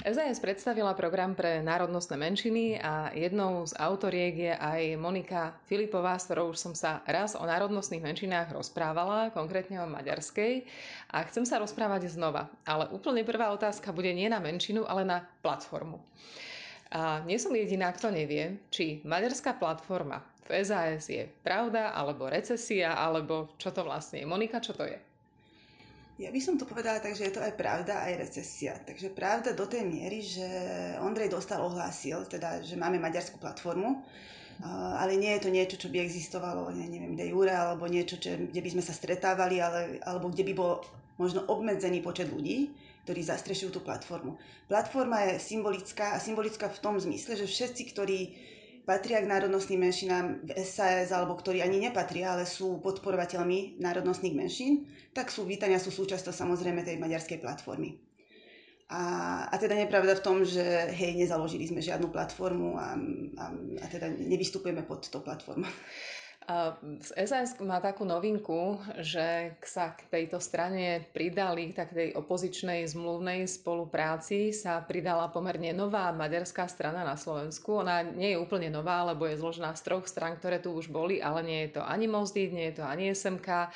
EZS predstavila program pre národnostné menšiny a jednou z autoriek je aj Monika Filipová, s ktorou už som sa raz o národnostných menšinách rozprávala, konkrétne o maďarskej. A chcem sa rozprávať znova, ale úplne prvá otázka bude nie na menšinu, ale na platformu. A nie som jediná, kto nevie, či maďarská platforma v SAS je pravda, alebo recesia, alebo čo to vlastne je. Monika, čo to je? Ja by som to povedala tak, že je to aj pravda, aj recesia. Takže pravda do tej miery, že Ondrej ohlásil, teda, že máme maďarskú platformu, ale nie je to niečo, čo by existovalo, neviem, de jure, alebo niečo, kde by sme sa stretávali, alebo kde by bol možno obmedzený počet ľudí, ktorí zastrešujú tú platformu. Platforma je symbolická a symbolická v tom zmysle, že všetci, ktorí patria k národnostným menšinám v SAS, alebo ktorí ani nepatria, ale sú podporovateľmi národnostných menšín, tak sú vítania, sú súčasťou samozrejme tej maďarskej platformy. A teda nepravda v tom, že hej, nezaložili sme žiadnu platformu a teda nevystupujeme pod tou platformou. SAS má takú novinku, že sa k tejto strane pridali, tak tej opozičnej zmluvnej spolupráci sa pridala pomerne nová maďarská strana na Slovensku. Ona nie je úplne nová, lebo je zložená z troch strán, ktoré tu už boli, ale nie je to ani Most-Híd, nie je to ani SMK.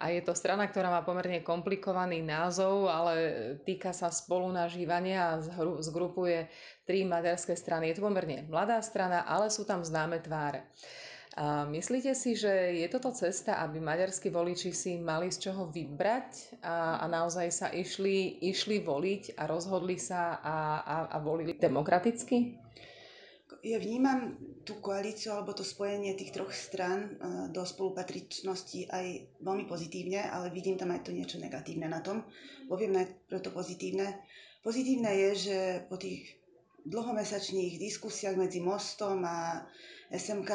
A je to strana, ktorá má pomerne komplikovaný názov, ale týka sa spolunažívania a zgrupuje tri maďarské strany. Je to pomerne mladá strana, ale sú tam známe tváre. A myslíte si, že je toto cesta, aby maďarskí voliči si mali z čoho vybrať a naozaj sa išli voliť a rozhodli sa a volili demokraticky? Ja vnímam tú koalíciu alebo to spojenie tých troch strán do spolupatričnosti aj veľmi pozitívne, ale vidím tam aj to niečo negatívne na tom. Poviem najprv to pozitívne. Pozitívne je, že po tých dlhomesačných diskusiách medzi Mostom a SMK,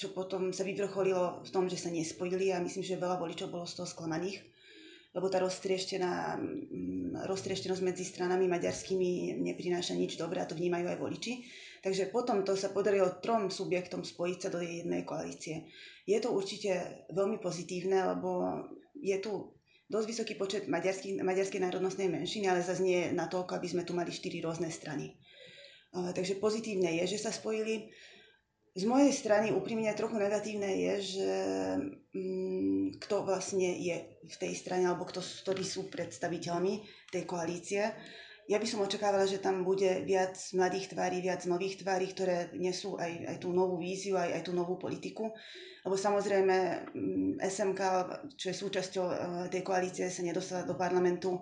čo potom sa vyvrcholilo v tom, že sa nespojili a myslím, že veľa voličov bolo z toho sklamaných, lebo tá roztrieštenosť medzi stranami maďarskými neprináša nič dobré a to vnímajú aj voliči. Takže potom to sa podarilo trom subjektom spojiť sa do jednej koalície. Je to určite veľmi pozitívne, lebo je tu dosť vysoký počet maďarskej národnostnej menšiny, ale zase nie natoľko, aby sme tu mali 4 rôzne strany. Takže pozitívne je, že sa spojili. Z mojej strany úprimne trochu negatívne je, že kto vlastne je v tej strane, alebo ktorí sú predstaviteľmi tej koalície. Ja by som očakávala, že tam bude viac mladých tvári, viac nových tvári, ktoré nesú aj tú novú víziu, aj tú novú politiku. Lebo samozrejme SMK, čo je súčasťou tej koalície, sa nedostala do parlamentu.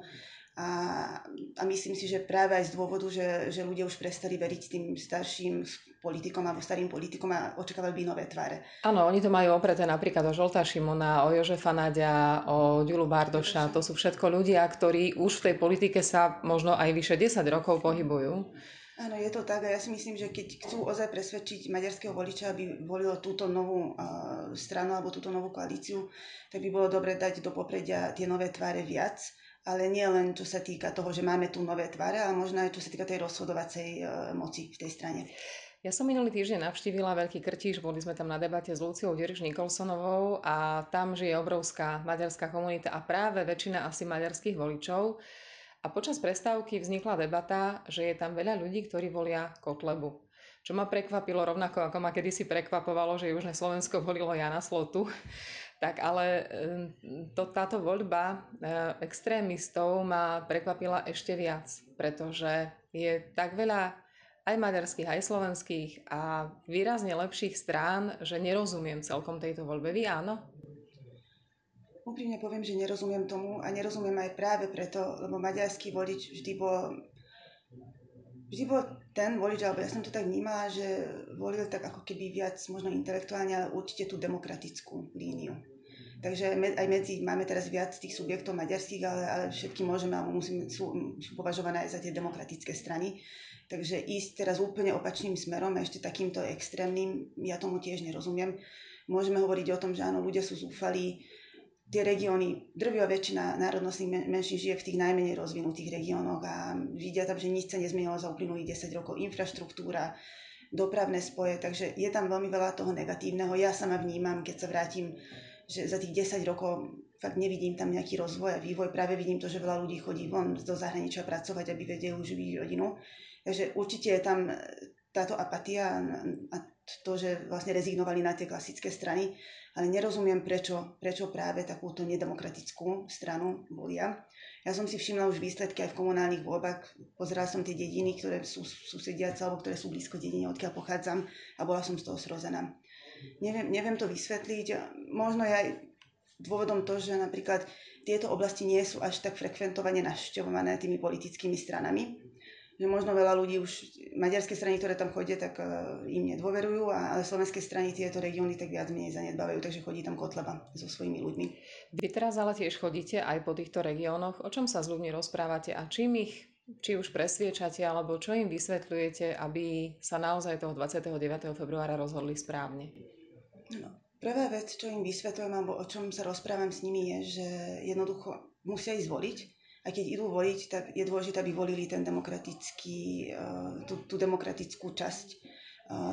A myslím si, že práve aj z dôvodu, že ľudia už prestali veriť tým starším politikom alebo starým politikom a očakávali by nové tváre. Áno, oni to majú opreté napríklad o Žolta Šimona, o Jozefa Náďa, o Ďulu Bardoša. To sú všetko ľudia, ktorí už v tej politike sa možno aj vyše 10 rokov pohybujú. Áno, je to tak a ja si myslím, že keď chcú ozaj presvedčiť maďarského voliča, aby volilo túto novú stranu alebo túto novú koalíciu, tak by bolo dobre dať do popredia tie nové tváre viac. Ale nie len čo sa týka toho, že máme tu nové tváre, ale možno aj čo sa týka tej rozhodovacej moci v tej strane. Ja som minulý týždeň navštívila Veľký Krtíš, boli sme tam na debate s Luciou Ďuriš Nicholsonovou a tam žije obrovská maďarská komunita a práve väčšina asi maďarských voličov. A počas prestávky vznikla debata, že je tam veľa ľudí, ktorí volia Kotlebu. Čo ma prekvapilo rovnako, ako ma kedysi prekvapovalo, že Južné Slovensko volilo Jána Slotu. Tak ale táto voľba extrémistov ma prekvapila ešte viac, pretože je tak veľa aj maďarských, aj slovenských a výrazne lepších strán, že nerozumiem celkom tejto voľbe. Vy áno? Úprimne poviem, že nerozumiem tomu a nerozumiem aj práve preto, lebo maďarský volič vždy bol ten volič, alebo ja som to tak vnímala, že volil tak ako keby viac možno intelektuálne, ale určite tú demokratickú líniu. Takže aj medzi máme teraz viac tých subjektov maďarských, ale všetky môžeme, alebo sú považované aj za tie demokratické strany. Takže ísť teraz úplne opačným smerom a ešte takýmto extrémnym, ja tomu tiež nerozumiem. Môžeme hovoriť o tom, že áno, ľudia sú zúfalí. Tie regióny, drvivá väčšina národnostných menšín žije v tých najmenej rozvinutých regiónoch a vidia tam, že nič sa nezmenilo za uplynulých 10 rokov. Infraštruktúra, dopravné spoje, takže je tam veľmi veľa toho negatívneho. Ja sama vnímam, keď sa vrátim, že za tých 10 rokov fakt nevidím tam nejaký rozvoj a vývoj. Práve vidím to, že veľa ľudí chodí von do zahraničia pracovať, aby vedeli uživiť rodinu. Takže určite je tam táto apatia a to, že vlastne rezignovali na tie klasické strany. Ale nerozumiem, prečo práve takúto nedemokratickú stranu volia. Ja som si všimla už výsledky aj v komunálnych voľbách. Pozerala som tie dediny, ktoré sú susediace alebo ktoré sú blízko dedine, odkiaľ pochádzam, a bola som z toho srozená. Neviem to vysvetliť. Možno je aj dôvodom to, že napríklad tieto oblasti nie sú až tak frekventovane navštevované tými politickými stranami. Že možno veľa ľudí už, maďarské strany, ktoré tam chodia, tak im nedôverujú, ale slovenské strany tieto regióny tak viac menej zanedbávajú, takže chodí tam Kotleba so svojimi ľuďmi. Vy teraz ale tiež chodíte aj po týchto regiónoch. O čom sa s ľuďmi rozprávate a čím ich, či už presviečate, alebo čo im vysvetľujete, aby sa naozaj toho 29. februára rozhodli správne? No, prvá vec, čo im vysvetľujem, alebo o čom sa rozprávam s nimi, je, že jednoducho musia ísť voliť. A keď idú voliť, tak je dôležité, aby volili ten tú demokratickú časť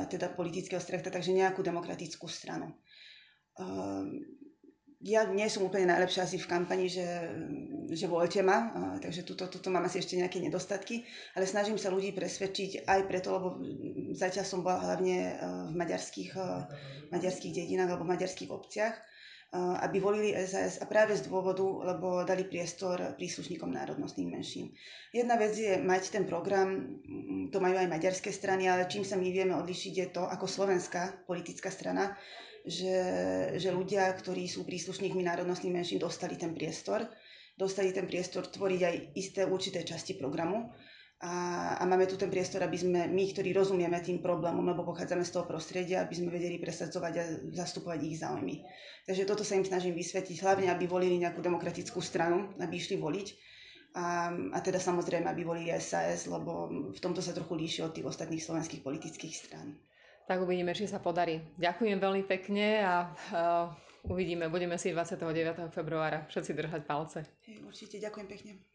teda politického spektra, takže nejakú demokratickú stranu. Ja nie som úplne najlepšia asi v kampani, že voľte ma, takže tuto mám asi ešte nejaké nedostatky, ale snažím sa ľudí presvedčiť aj preto, lebo zatiaľ som bola hlavne v maďarských dedinách alebo v maďarských obciach, aby volili SAS, a práve z dôvodu, lebo dali priestor príslušníkom národnostných menšín. Jedna vec je mať ten program, to majú aj maďarské strany, ale čím sa my vieme odlišiť je to, ako slovenská politická strana, že ľudia, ktorí sú príslušníkmi národnostných menšín, dostali ten priestor tvoriť aj isté určité časti programu. A máme tu ten priestor, aby sme my, ktorí rozumieme tým problémom, lebo pochádzame z toho prostredia, aby sme vedeli presadzovať a zastupovať ich záujmy. Takže toto sa im snažím vysvetliť, hlavne aby volili nejakú demokratickú stranu, aby išli voliť. A teda samozrejme, aby volili aj SAS, lebo v tomto sa trochu líši od tých ostatných slovenských politických strán. Tak uvidíme, či sa podarí. Ďakujem veľmi pekne a uvidíme, budeme si 29. februára všetci držať palce. Určite, ďakujem pekne.